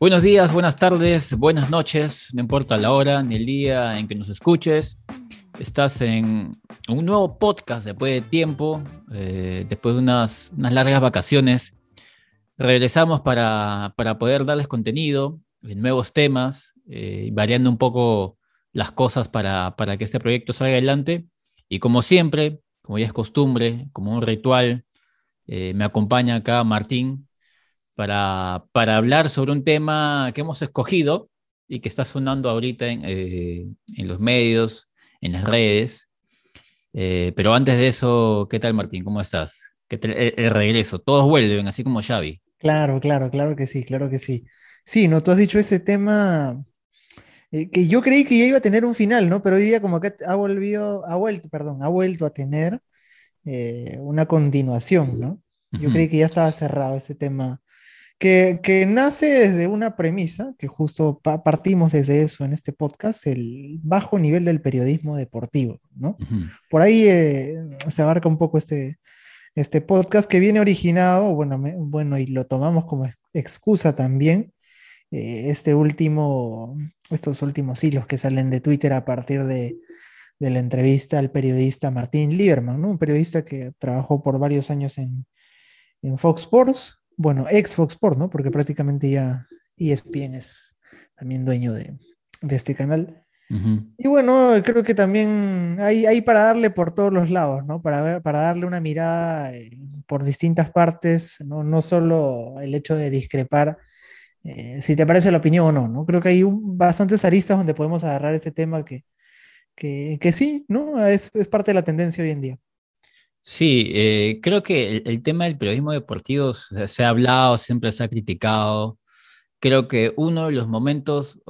Buenos días, buenas tardes, buenas noches, no importa la hora ni el día en que nos escuches. Estás en un nuevo podcast después de tiempo, después de unas largas vacaciones. Regresamos para poder darles contenido, nuevos temas, variando un poco las cosas para que este proyecto salga adelante. Y como siempre, como ya es costumbre, como un ritual, me acompaña acá Martín para hablar sobre un tema que hemos escogido y que está sonando ahorita en los medios, en las redes, pero antes de eso, ¿qué tal, Martín? ¿Cómo estás? ¿Qué tal el regreso? Todos vuelven, así como Xavi. Claro que sí. Sí, no, tú has dicho ese tema que yo creí que ya iba a tener un final, ¿no? Pero hoy día como que ha vuelto a tener una continuación, ¿no? Yo creí que ya estaba cerrado ese tema, que nace desde una premisa, que justo partimos desde eso en este podcast, el bajo nivel del periodismo deportivo, ¿no? Uh-huh. Por ahí se abarca un poco este podcast que viene originado, bueno, y lo tomamos como excusa también, estos últimos hilos que salen de Twitter a partir de la entrevista al periodista Martín Lieberman, ¿no? Un periodista que trabajó por varios años en Fox Sports, bueno, ex Fox Sports, ¿no? Porque prácticamente ya ESPN es también dueño de este canal. Uh-huh. Y bueno, creo que también hay para darle por todos los lados, ¿no? Para darle una mirada por distintas partes, ¿no? No solo el hecho de discrepar si te parece la opinión o no, ¿no? Creo que hay bastantes aristas donde podemos agarrar este tema que sí, ¿no? Es parte de la tendencia hoy en día. Sí, creo que el tema del periodismo deportivo se ha hablado, siempre se ha criticado. Creo que uno de los momentos,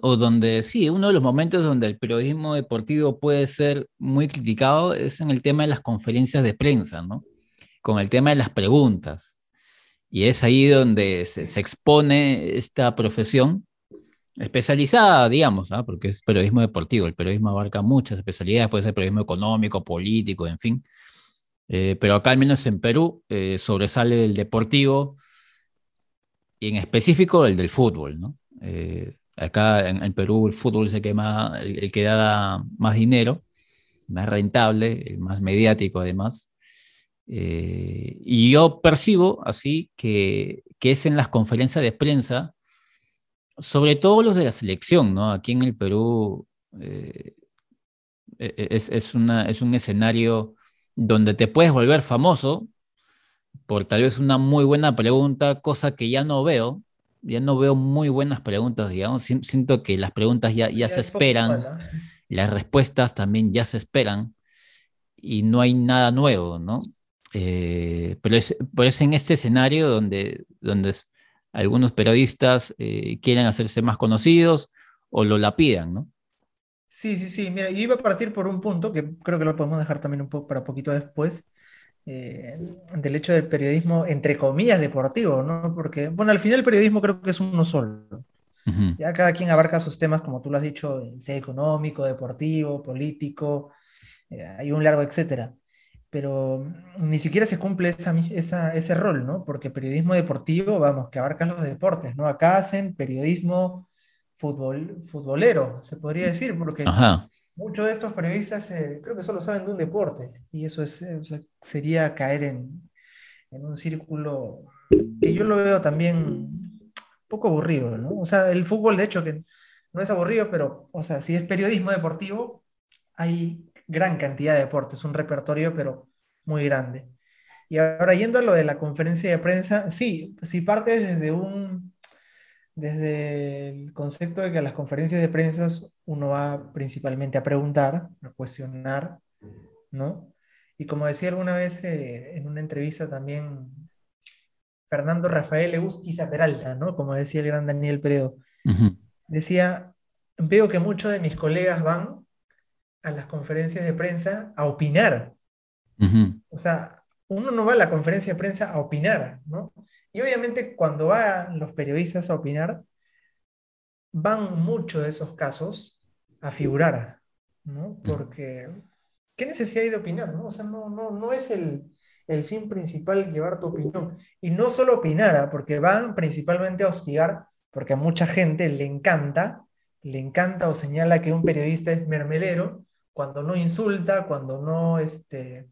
donde el periodismo deportivo puede ser muy criticado es en el tema de las conferencias de prensa, ¿no? Con el tema de las preguntas. Y es ahí donde se expone esta profesión especializada, digamos, ¿ah? Porque es periodismo deportivo, el periodismo abarca muchas especialidades, puede ser periodismo económico, político, en fin, pero acá al menos en Perú sobresale el deportivo y en específico el del fútbol, ¿no? Acá en Perú el fútbol es el que da más dinero, más rentable, el más mediático además, y yo percibo así que es en las conferencias de prensa, sobre todo los de la selección, ¿no? Aquí en el Perú es un escenario donde te puedes volver famoso por tal vez una muy buena pregunta, cosa que ya no veo muy buenas preguntas, digamos. Siento que las preguntas ya se esperan, las respuestas también ya se esperan y no hay nada nuevo, ¿no? Pero es en este escenario donde algunos periodistas quieren hacerse más conocidos o lo lapidan, ¿no? Sí. Mira, yo iba a partir por un punto que creo que lo podemos dejar también un poco para poquito después, del hecho del periodismo, entre comillas, deportivo, ¿no? Porque, bueno, al final el periodismo creo que es uno solo. Uh-huh. Ya cada quien abarca sus temas, como tú lo has dicho, sea económico, deportivo, político, hay un largo etcétera. Pero ni siquiera se cumple ese rol, ¿no? Porque periodismo deportivo, vamos, que abarca los deportes, ¿no? Acá hacen periodismo futbolero, se podría decir, porque ajá, muchos de estos periodistas creo que solo saben de un deporte, y eso es, sería caer en un círculo que yo lo veo también un poco aburrido, ¿no? O sea, el fútbol, de hecho, que no es aburrido, pero, o sea, si es periodismo deportivo, hay gran cantidad de deportes, un repertorio pero muy grande. Y ahora yendo a lo de la conferencia de prensa, sí, si partes desde el concepto de que a las conferencias de prensa uno va principalmente a preguntar, a cuestionar, ¿no? Y como decía alguna vez en una entrevista también Fernando Rafael Leguizaperalta, ¿no? Como decía el gran Daniel Peredo, uh-huh, decía, veo que muchos de mis colegas van a las conferencias de prensa a opinar. Uh-huh. O sea, uno no va a la conferencia de prensa a opinar, ¿no? Y obviamente cuando van los periodistas a opinar, van muchos de esos casos a figurar, ¿no? Porque ¿qué necesidad hay de opinar, no? O sea, no es el fin principal llevar tu opinión. Y no solo opinar, porque van principalmente a hostigar porque a mucha gente le encanta o señala que un periodista es mermelero cuando no insulta, cuando no le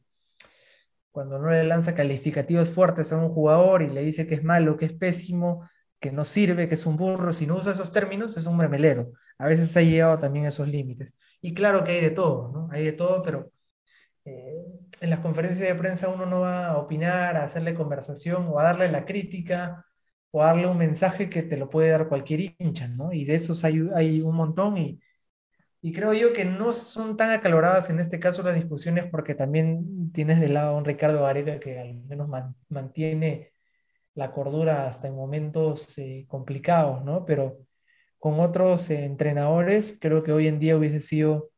lanza calificativos fuertes a un jugador y le dice que es malo, que es pésimo, que no sirve, que es un burro. Si no usa esos términos, es un mermelero. A veces ha llegado también a esos límites. Y claro que hay de todo, ¿no? Hay de todo, pero en las conferencias de prensa uno no va a opinar, a hacerle conversación o a darle la crítica o a darle un mensaje que te lo puede dar cualquier hincha, ¿no? Y de esos hay un montón y creo yo que no son tan acaloradas en este caso las discusiones porque también tienes de lado a un Ricardo Varega que al menos mantiene la cordura hasta en momentos complicados, ¿no? Pero con otros entrenadores creo que hoy en día hubiese sido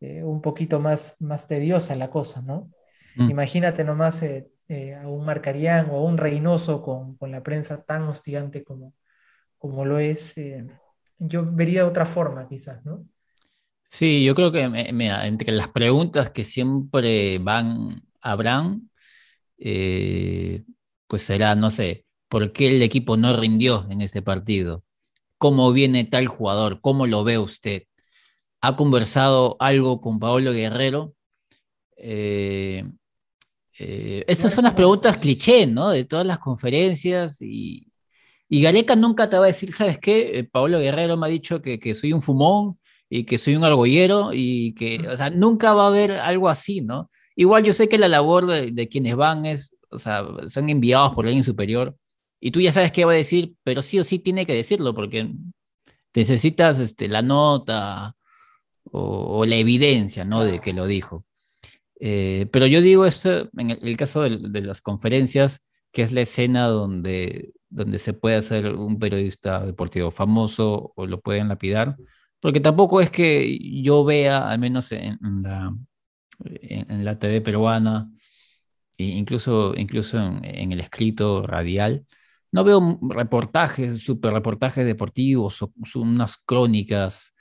un poquito más tediosa la cosa, ¿no? Imagínate nomás a un Marcariano o a un Reinoso con la prensa tan hostigante como lo es. Yo vería otra forma quizás, ¿no? Sí, yo creo que entre las preguntas que siempre habrán, pues será, no sé, ¿por qué el equipo no rindió en este partido? ¿Cómo viene tal jugador? ¿Cómo lo ve usted? ¿Ha conversado algo con Paolo Guerrero? Esas son las preguntas cliché, ¿no? De todas las conferencias y Gareca nunca te va a decir, ¿sabes qué? Paolo Guerrero me ha dicho que soy un fumón y que soy un argollero y que, o sea, nunca va a haber algo así, ¿no? Igual yo sé que la labor de quienes van es, o sea, son enviados por alguien superior y tú ya sabes qué va a decir, pero sí o sí tiene que decirlo porque necesitas la nota o la evidencia, ¿no? De que lo dijo. Pero yo digo esto en el caso de las conferencias, que es la escena donde se puede hacer un periodista deportivo famoso o lo pueden lapidar, porque tampoco es que yo vea, al menos en la TV peruana, e incluso en el escrito radial, no veo reportajes, super reportajes deportivos, o unas crónicas,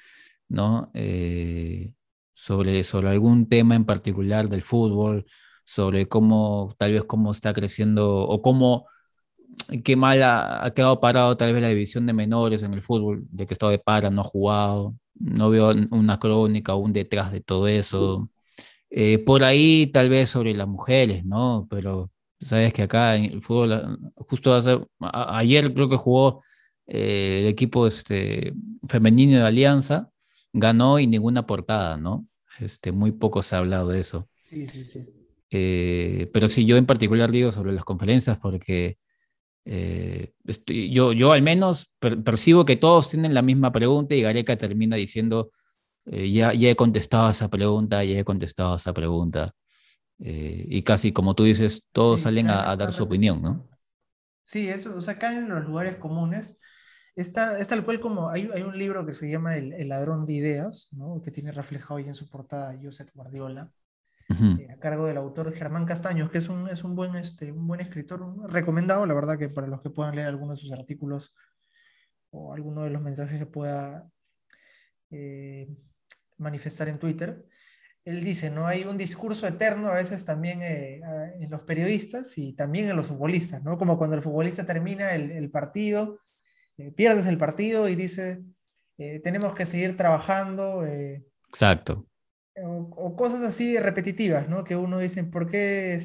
¿no? Sobre algún tema en particular del fútbol, sobre cómo, tal vez cómo está creciendo, o cómo, qué mal ha quedado parado tal vez la división de menores en el fútbol, de que estaba de para, no ha jugado, no veo una crónica o un detrás de todo eso. Por ahí tal vez sobre las mujeres, ¿no? Pero sabes que acá en el fútbol, justo ayer creo que jugó el equipo femenino de Alianza, ganó y ninguna portada, ¿no? Muy poco se ha hablado de eso. Sí. Pero sí, yo en particular digo sobre las conferencias porque yo al menos percibo que todos tienen la misma pregunta y Gareca termina diciendo ya he contestado esa pregunta, y casi como tú dices, todos salen a dar su opinión, ¿no? Sí, eso, o sea, acá en los lugares comunes es tal cual como hay un libro que se llama El ladrón de ideas, ¿no? Que tiene reflejado ahí en su portada Josep Guardiola, uh-huh, a cargo del autor Germán Castaños, que es un buen, un buen escritor, recomendado, la verdad que para los que puedan leer alguno de sus artículos o alguno de los mensajes que pueda manifestar en Twitter. Él dice, ¿no? Hay un discurso eterno a veces también en los periodistas y también en los futbolistas, ¿no? Como cuando el futbolista termina el partido, pierdes el partido y dices tenemos que seguir trabajando, exacto, o cosas así repetitivas, ¿no? Que uno dice, ¿por qué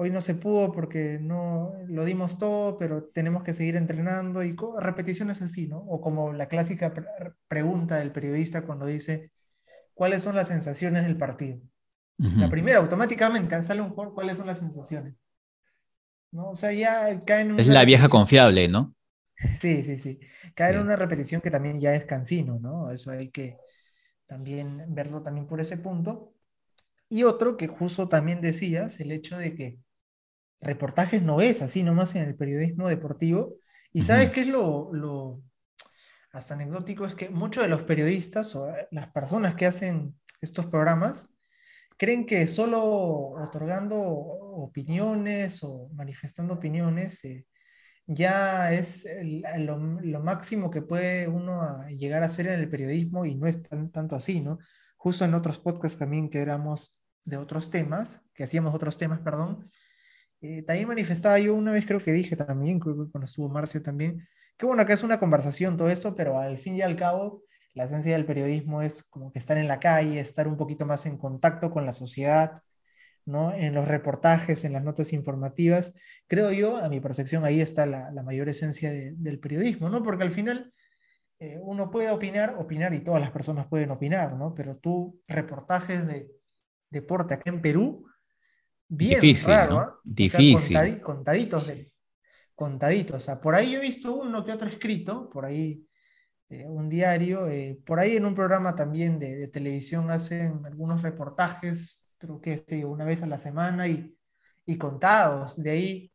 hoy no se pudo? Porque no lo dimos todo, pero tenemos que seguir entrenando, y repeticiones así, ¿no? O como la clásica pregunta del periodista cuando dice ¿cuáles son las sensaciones del partido? Uh-huh. La primera, automáticamente sale un jugador, ¿cuáles son las sensaciones? ¿No? O sea, ya caen en es la vieja confiable, ¿no? Sí. Caer en una repetición que también ya es cansino, ¿no? Eso hay que también verlo también por ese punto. Y otro que justo también decías, el hecho de que reportajes no ves así nomás en el periodismo deportivo. Y ¿sabes qué es lo hasta anecdótico? Es que muchos de los periodistas o las personas que hacen estos programas creen que solo otorgando opiniones o manifestando opiniones ya es lo máximo que puede uno llegar a hacer en el periodismo, y no es tanto así, ¿no? Justo en otros podcasts también que hacíamos otros temas, también manifestaba yo una vez, creo que dije también, cuando estuvo Marcia también, Qué bueno que es una conversación todo esto, pero al fin y al cabo, la esencia del periodismo es como que estar en la calle, estar un poquito más en contacto con la sociedad, ¿no? En los reportajes, en las notas informativas. Creo yo, a mi percepción, ahí está la mayor esencia del periodismo, ¿no? Porque al final uno puede opinar y todas las personas pueden opinar, ¿no? Pero tú, reportajes de deporte acá en Perú, bien difícil, raro, ¿no? Difícil. O sea, contaditos. O sea, por ahí yo he visto uno que otro escrito, por ahí un diario, por ahí en un programa también de televisión hacen algunos reportajes, creo que una vez a la semana y contados. De ahí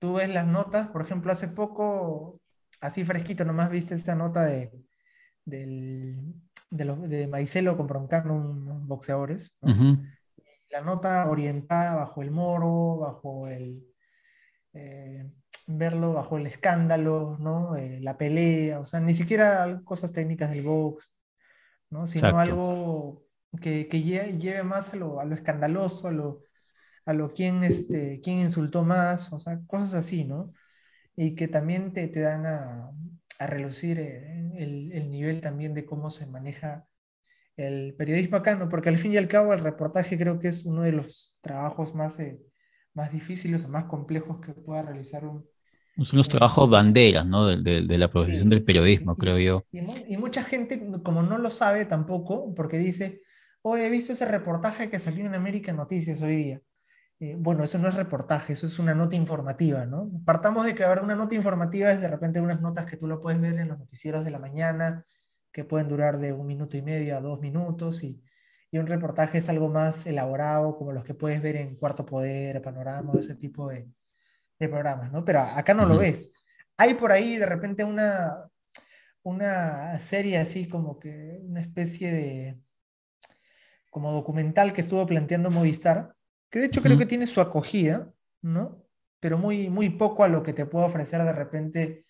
tú ves las notas, por ejemplo, hace poco, así fresquito, nomás viste esta nota de Maicelo con Broncano, unos boxeadores, ¿no? Uh-huh. La nota orientada bajo el morbo, bajo el verlo bajo el escándalo, ¿no? La pelea, o sea, ni siquiera cosas técnicas del box, ¿no? Sino exacto, algo que lleve más a lo escandaloso, a lo quién insultó más, o sea, cosas así, ¿no? Y que también te dan a relucir el nivel también de cómo se maneja el periodismo acá, ¿no? Porque al fin y al cabo el reportaje creo que es uno de los trabajos más difíciles o más complejos que pueda realizar un... Son los trabajos banderas, ¿no? De la profesión del periodismo, sí. Creo yo. Y mucha gente, como no lo sabe tampoco, porque dice, he visto ese reportaje que salió en American Noticias hoy día. Bueno, eso no es reportaje, eso es una nota informativa, ¿no? Partamos de que habrá una nota informativa, es de repente unas notas que tú lo puedes ver en los noticieros de la mañana, que pueden durar de 1 minuto y medio a 2 minutos, y un reportaje es algo más elaborado, como los que puedes ver en Cuarto Poder, Panorama, ese tipo de programas, ¿no? Pero acá no lo ves. Hay por ahí de repente una serie así como que una especie de como documental que estuvo planteando Movistar, que de hecho creo que tiene su acogida, ¿no? Pero muy, muy poco a lo que te puede ofrecer de repente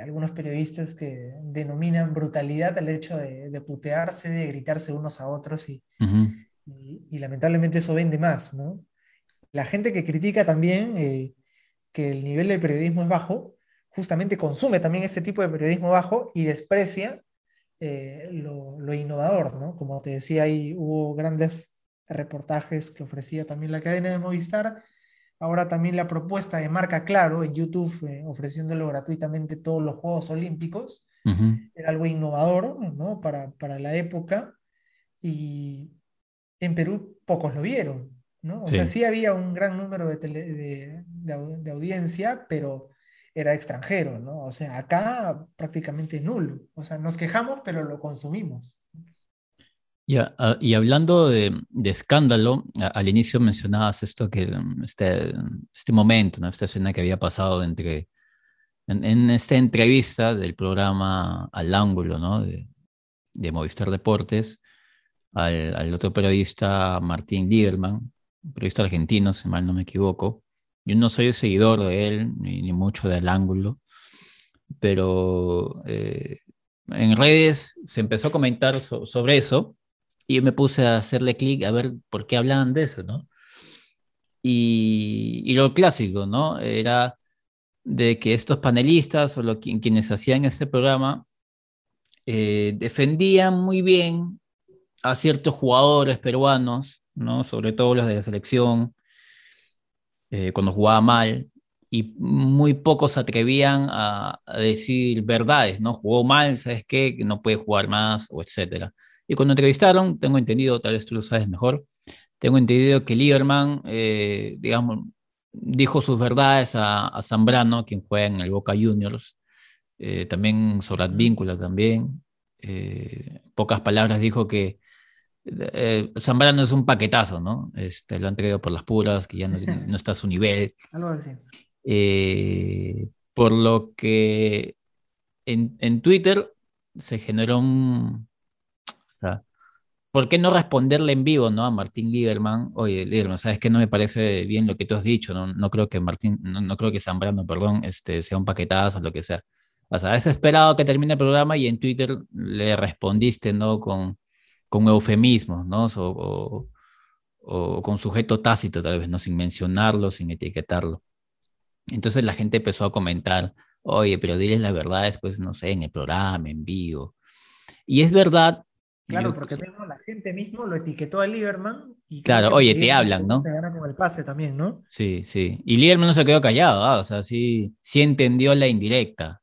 algunos periodistas que denominan brutalidad al hecho de putearse, de gritarse unos a otros y lamentablemente eso vende más, ¿no? La gente que critica también que el nivel del periodismo es bajo, justamente consume también ese tipo de periodismo bajo y desprecia lo innovador, ¿no? Como te decía, ahí hubo grandes reportajes que ofrecía también la cadena de Movistar, ahora también la propuesta de Marca Claro en YouTube, ofreciéndolo gratuitamente todos los Juegos Olímpicos, era algo innovador, ¿no? para la época, y en Perú pocos lo vieron, ¿no? O sea, sí había un gran número de audiencia, pero era extranjero, ¿no? O sea, acá prácticamente nulo. O sea, nos quejamos, pero lo consumimos. Y hablando de escándalo, al inicio mencionabas esto, que este momento, ¿no? Esta escena que había pasado en esta entrevista del programa Al Ángulo, ¿no? de Movistar Deportes, al otro periodista Martín Lieberman, un periodista argentino, si mal no me equivoco. Yo no soy el seguidor de él, ni mucho de Al Ángulo, pero en redes se empezó a comentar sobre eso. Y yo me puse a hacerle clic a ver por qué hablaban de eso, ¿no? Y lo clásico, ¿no? Era de que estos panelistas o quienes hacían este programa defendían muy bien a ciertos jugadores peruanos, ¿no? Sobre todo los de la selección, cuando jugaba mal, y muy pocos se atrevían a decir verdades, ¿no? Jugó mal, ¿sabes qué? No puede jugar más, o etcétera. Y cuando entrevistaron, tengo entendido, tal vez tú lo sabes mejor, tengo entendido que Lieberman, dijo sus verdades a Zambrano, quien juega en el Boca Juniors, también sobre Advíncula también. Pocas palabras dijo que Zambrano es un paquetazo, ¿no? Lo han traído por las puras, que ya no está a su nivel. Algo así. Por lo que en Twitter se generó ¿por qué no responderle en vivo, ¿no? A Martín Lieberman? Oye, Lieberman, ¿sabes qué? No me parece bien lo que tú has dicho. No creo que Zambrano, sea un paquetazo o lo que sea. O sea, has esperado que termine el programa y en Twitter le respondiste, ¿no? Con eufemismos, ¿no? O con sujeto tácito, tal vez, ¿no? Sin mencionarlo, sin etiquetarlo. Entonces la gente empezó a comentar, oye, pero diles la verdad después, no sé, en el programa, en vivo. Y es verdad. Claro, porque la gente mismo lo etiquetó a Lieberman. Y claro, oye, te hablan, ¿no? Se gana con el pase también, ¿no? Sí, sí. Y Lieberman no se quedó callado, ¿ah? O sea, sí, sí entendió la indirecta,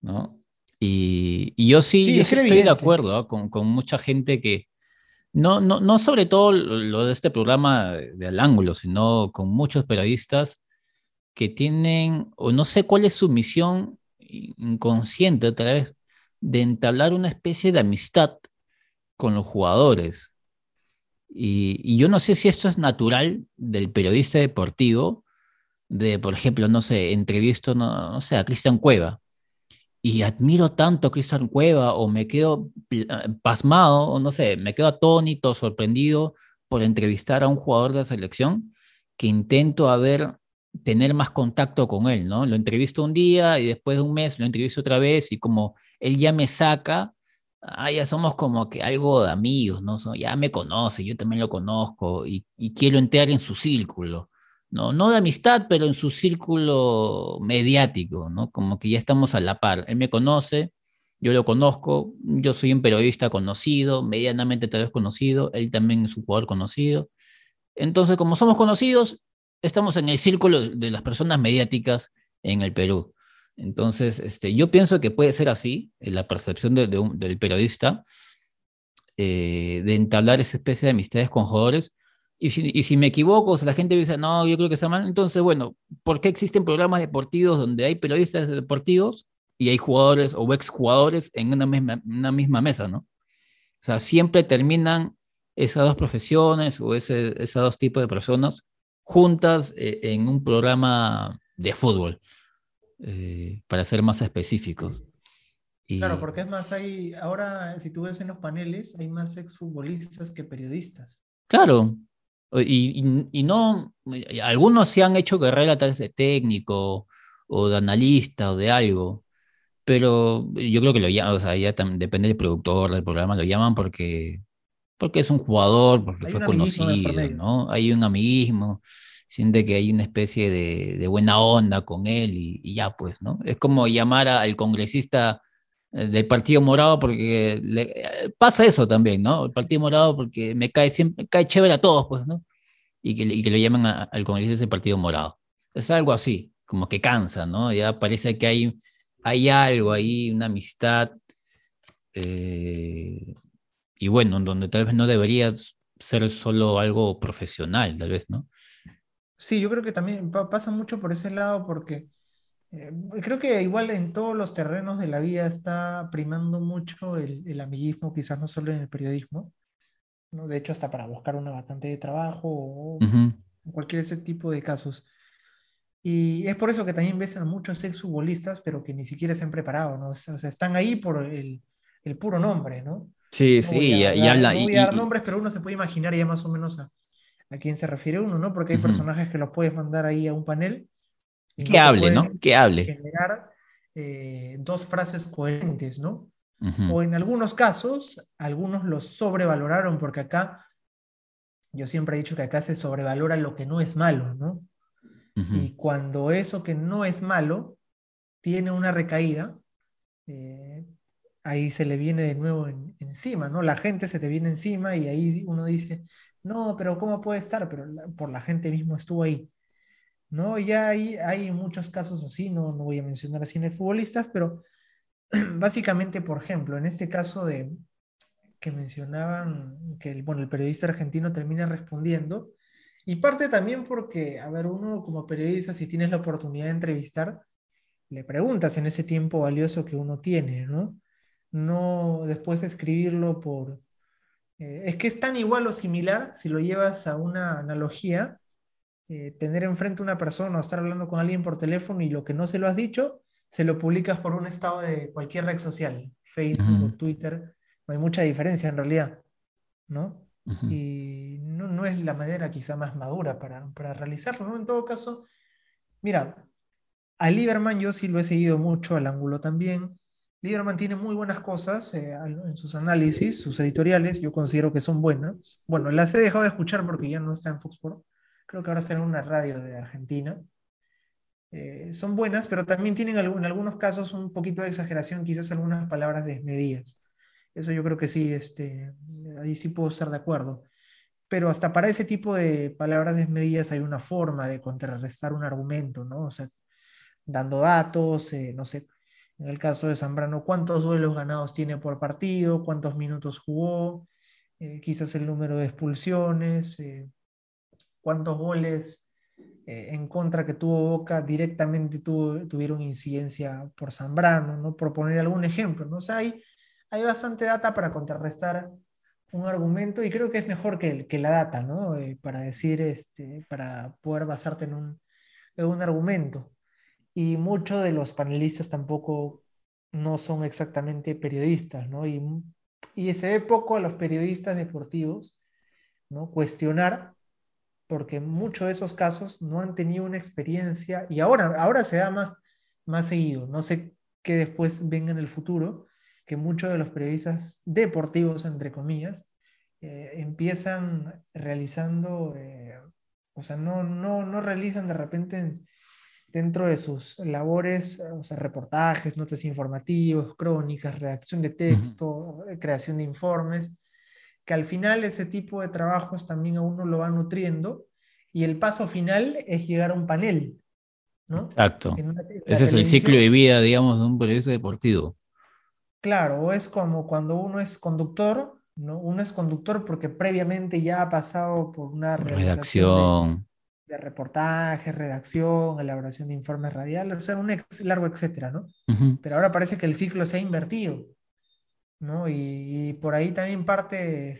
¿no? Y yo sí, sí yo sí estoy evidente. De acuerdo, ¿ah? Con mucha gente que, no sobre todo lo de este programa de Al Ángulo, sino con muchos periodistas que tienen, o no sé cuál es su misión inconsciente a través de entablar una especie de amistad con los jugadores. Y yo no sé si esto es natural del periodista deportivo, de, por ejemplo, no sé, entrevisto, no sé, a Cristian Cueva, y admiro tanto a Cristian Cueva, o me quedo pasmado, o no sé, me quedo atónito, sorprendido por entrevistar a un jugador de la selección, que intento tener más contacto con él, ¿no? Lo entrevisto un día y después de un mes lo entrevisto otra vez y como él ya me saca, ya somos como que algo de amigos, ¿no? Ya me conoce, yo también lo conozco y quiero entrar en su círculo, ¿no? No de amistad, pero en su círculo mediático, ¿no? Como que ya estamos a la par. Él me conoce, yo lo conozco, yo soy un periodista conocido, medianamente tal vez conocido, él también es un jugador conocido. Entonces, como somos conocidos, estamos en el círculo de las personas mediáticas en el Perú. Entonces, yo pienso que puede ser así, la percepción del periodista, de entablar esa especie de amistades con jugadores. Y si me equivoco, o sea, la gente dice, no, yo creo que está mal. Entonces, bueno, ¿por qué existen programas deportivos donde hay periodistas deportivos y hay jugadores o exjugadores en una misma mesa, ¿no? O sea, siempre terminan esas dos profesiones o esos dos tipos de personas juntas en un programa de fútbol, para ser más específicos. Y... Claro, porque es más, ahora si tú ves en los paneles, hay más exfutbolistas que periodistas. Claro, y no, algunos se han hecho carrera tal vez de técnico, o de analista, o de algo, pero yo creo que lo llaman, o sea, ya depende del productor del programa, lo llaman porque es un jugador, porque fue conocido, ¿no? Hay un amiguismo, siente que hay una especie de buena onda con él y ya pues, ¿no? Es como llamar al congresista del Partido Morado porque pasa eso también, ¿no? El Partido Morado porque me cae chévere a todos, pues, ¿no? Y que lo llaman al congresista del Partido Morado. Es algo así, como que cansa, ¿no? Ya parece que hay algo ahí, una amistad... Y bueno, donde tal vez no debería ser solo algo profesional, tal vez, ¿no? Sí, yo creo que también pasa mucho por ese lado porque creo que igual en todos los terrenos de la vida está primando mucho el amiguismo, quizás no solo en el periodismo, ¿no? De hecho, hasta para buscar una vacante de trabajo o uh-huh. cualquier ese tipo de casos. Y es por eso que también ves a muchos exfutbolistas, pero que ni siquiera se han preparado, ¿no? O sea, están ahí por el puro nombre, ¿no? Sí, sí, y habla. No voy a dar nombres, pero uno se puede imaginar ya más o menos a quién se refiere uno, ¿no? Porque hay personajes que los puedes mandar ahí a un panel. Que hable, ¿no? Que hable. Generar dos frases coherentes, ¿no? Uh-huh. O en algunos casos, algunos los sobrevaloraron, porque acá, yo siempre he dicho que acá se sobrevalora lo que no es malo, ¿no? Uh-huh. Y cuando eso que no es malo tiene una recaída, ahí se le viene de nuevo encima, ¿no? La gente se te viene encima y ahí uno dice, no, pero ¿cómo puede estar? Pero por la gente mismo estuvo ahí, ¿no? Ya hay muchos casos así, no voy a mencionar así en el futbolistas, pero básicamente, por ejemplo, en este caso de que mencionaban que el periodista argentino termina respondiendo, y parte también porque, a ver, uno como periodista, si tienes la oportunidad de entrevistar, le preguntas en ese tiempo valioso que uno tiene, ¿no? No después escribirlo por... es que es tan igual o similar, si lo llevas a una analogía, tener enfrente a una persona o estar hablando con alguien por teléfono y lo que no se lo has dicho, se lo publicas por un estado de cualquier red social, Facebook o Twitter, no hay mucha diferencia en realidad, ¿no? Uh-huh. Y no es la manera quizá más madura para realizarlo, ¿no? En todo caso, mira, a Lieberman yo sí lo he seguido mucho, al Ángulo también, Lieberman tiene muy buenas cosas en sus análisis, sus editoriales, yo considero que son buenas. Bueno, las he dejado de escuchar porque ya no está en Fox Sports. Creo que ahora será una radio de Argentina. son buenas, pero también tienen en algunos casos un poquito de exageración, quizás algunas palabras desmedidas. Eso yo creo que sí, ahí sí puedo estar de acuerdo. Pero hasta para ese tipo de palabras desmedidas hay una forma de contrarrestar un argumento, ¿no? O sea, dando datos, no sé, en el caso de Zambrano, cuántos duelos ganados tiene por partido, cuántos minutos jugó, quizás el número de expulsiones, cuántos goles en contra que tuvo Boca directamente tuvieron incidencia por Zambrano, ¿no? Por poner algún ejemplo, ¿no? O sea, hay bastante data para contrarrestar un argumento, y creo que es mejor que la data, ¿no? Para decir, para poder basarte en un argumento. Y muchos de los panelistas tampoco no son exactamente periodistas, ¿no? Y se ve poco a los periodistas deportivos, ¿no? Cuestionar, porque muchos de esos casos no han tenido una experiencia, y ahora se da más seguido. No sé qué después venga en el futuro, que muchos de los periodistas deportivos, entre comillas, empiezan realizando, o sea, no realizan de repente dentro de sus labores, o sea, reportajes, notas informativas, crónicas, redacción de texto, creación de informes, que al final ese tipo de trabajos también a uno lo va nutriendo, y el paso final es llegar a un panel, ¿no? Exacto. Ese es el ciclo de vida, digamos, de un periodista deportivo. Claro, es como cuando uno es conductor, ¿no? Uno es conductor porque previamente ya ha pasado por una redacción de reportajes, redacción, elaboración de informes radiales, o sea, un largo etcétera, ¿no? Pero ahora parece que el ciclo se ha invertido, ¿no? Y por ahí también parte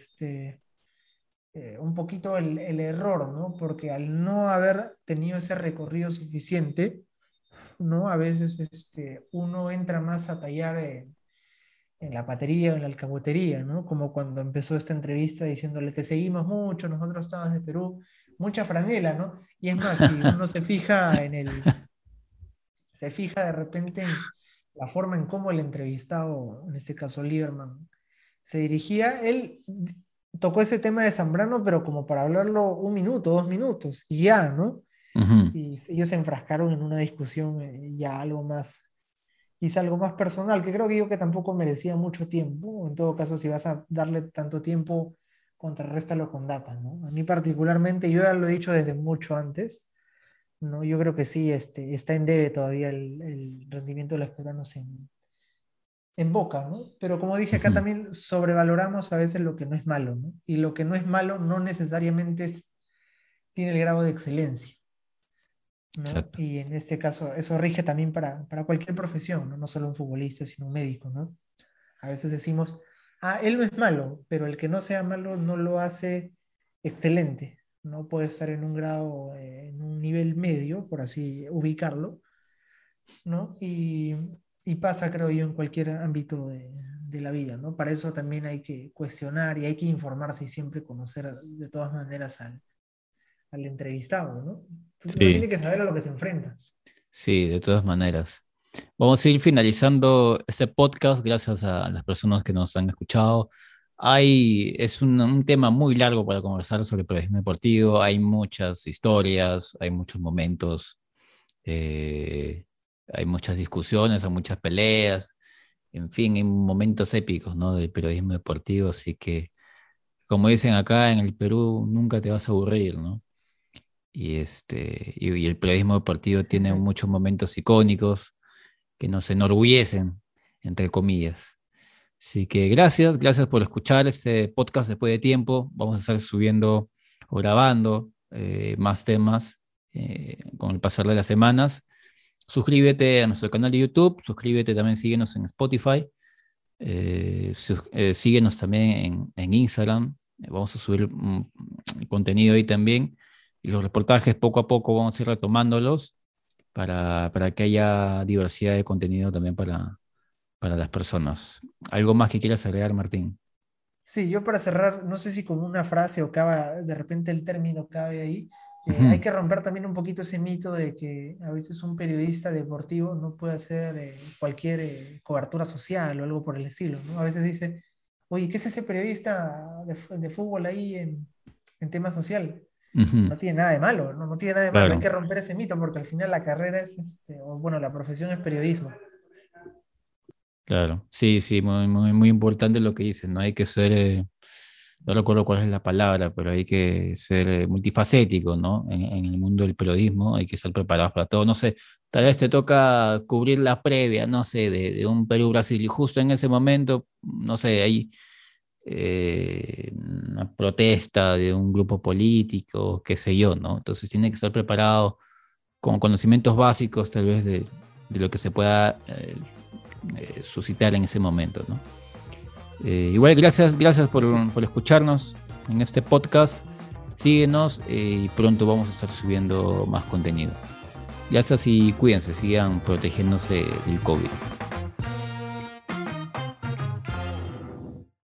un poquito el error, ¿no? Porque al no haber tenido ese recorrido suficiente, ¿no? A veces uno entra más a tallar en la patería o en la alcahuetería, ¿no? Como cuando empezó esta entrevista diciéndole que seguimos mucho, nosotros estábamos de Perú, mucha franela, ¿no? Y es más, si uno se fija de repente en la forma en cómo el entrevistado, en este caso Lieberman, se dirigía, él tocó ese tema de Zambrano, pero como para hablarlo 1 minuto, 2 minutos, y ya, ¿no? Y ellos se enfrascaron en una discusión ya algo más... Quizá algo más personal, que creo que yo que tampoco merecía mucho tiempo. En todo caso, si vas a darle tanto tiempo, contrarréstalo con data, ¿no? A mí particularmente, yo ya lo he dicho desde mucho antes, ¿no? Yo creo que sí, está en debe todavía el rendimiento de los peruanos en Boca, ¿no? Pero como dije, acá también sobrevaloramos a veces lo que no es malo, ¿no? Y lo que no es malo no necesariamente tiene el grado de excelencia, ¿no? Y en este caso eso rige también para cualquier profesión, ¿no? No solo un futbolista, sino un médico, ¿no? A veces decimos, él no es malo, pero el que no sea malo no lo hace excelente, no puede estar en un grado, en un nivel medio, por así ubicarlo, ¿no? Y pasa, creo yo, en cualquier ámbito de la vida, ¿no? Para eso también hay que cuestionar y hay que informarse y siempre conocer de todas maneras al entrevistado, ¿no? Sí. Uno tiene que saber a lo que se enfrenta. Sí, de todas maneras. Vamos a ir finalizando este podcast, gracias a las personas que nos han escuchado. Es un tema muy largo para conversar sobre periodismo deportivo, hay muchas historias, hay muchos momentos, hay muchas discusiones, hay muchas peleas, en fin, hay momentos épicos, ¿no? Del periodismo deportivo, así que, como dicen acá en el Perú, nunca te vas a aburrir, ¿no? Y el periodismo deportivo tiene muchos momentos icónicos que nos enorgullecen, entre comillas. Así que gracias por escuchar este podcast después de tiempo. Vamos a estar subiendo o grabando más temas con el pasar de las semanas. Suscríbete a nuestro canal de YouTube, suscríbete también, síguenos en Spotify, síguenos también en Instagram. Vamos a subir contenido ahí también. Y los reportajes poco a poco vamos a ir retomándolos para que haya diversidad de contenido también para las personas. ¿Algo más que quieras agregar, Martín? Sí, yo para cerrar, no sé si con una frase o de repente el término cabe ahí. Hay que romper también un poquito ese mito de que a veces un periodista deportivo no puede hacer cualquier cobertura social o algo por el estilo, ¿no? A veces dice, oye, ¿qué es ese periodista de fútbol ahí en tema social? No tiene nada de malo, no tiene nada de malo. Claro. Hay que romper ese mito porque al final la carrera es, bueno, la profesión es periodismo. Claro, sí, muy importante lo que dicen, ¿no? Hay que ser, no recuerdo cuál es la palabra, pero hay que ser multifacético, ¿no? En el mundo del periodismo hay que estar preparados para todo. No sé, tal vez te toca cubrir la previa, no sé, de un Perú-Brasil y justo en ese momento, no sé, hay una protesta de un grupo político, qué sé yo, ¿no? Entonces tiene que estar preparado con conocimientos básicos tal vez de lo que se pueda... suscitar en ese momento, ¿no? Igual gracias por escucharnos en este podcast. Síguenos y pronto vamos a estar subiendo más contenido. Gracias y cuídense, sigan protegiéndose del COVID.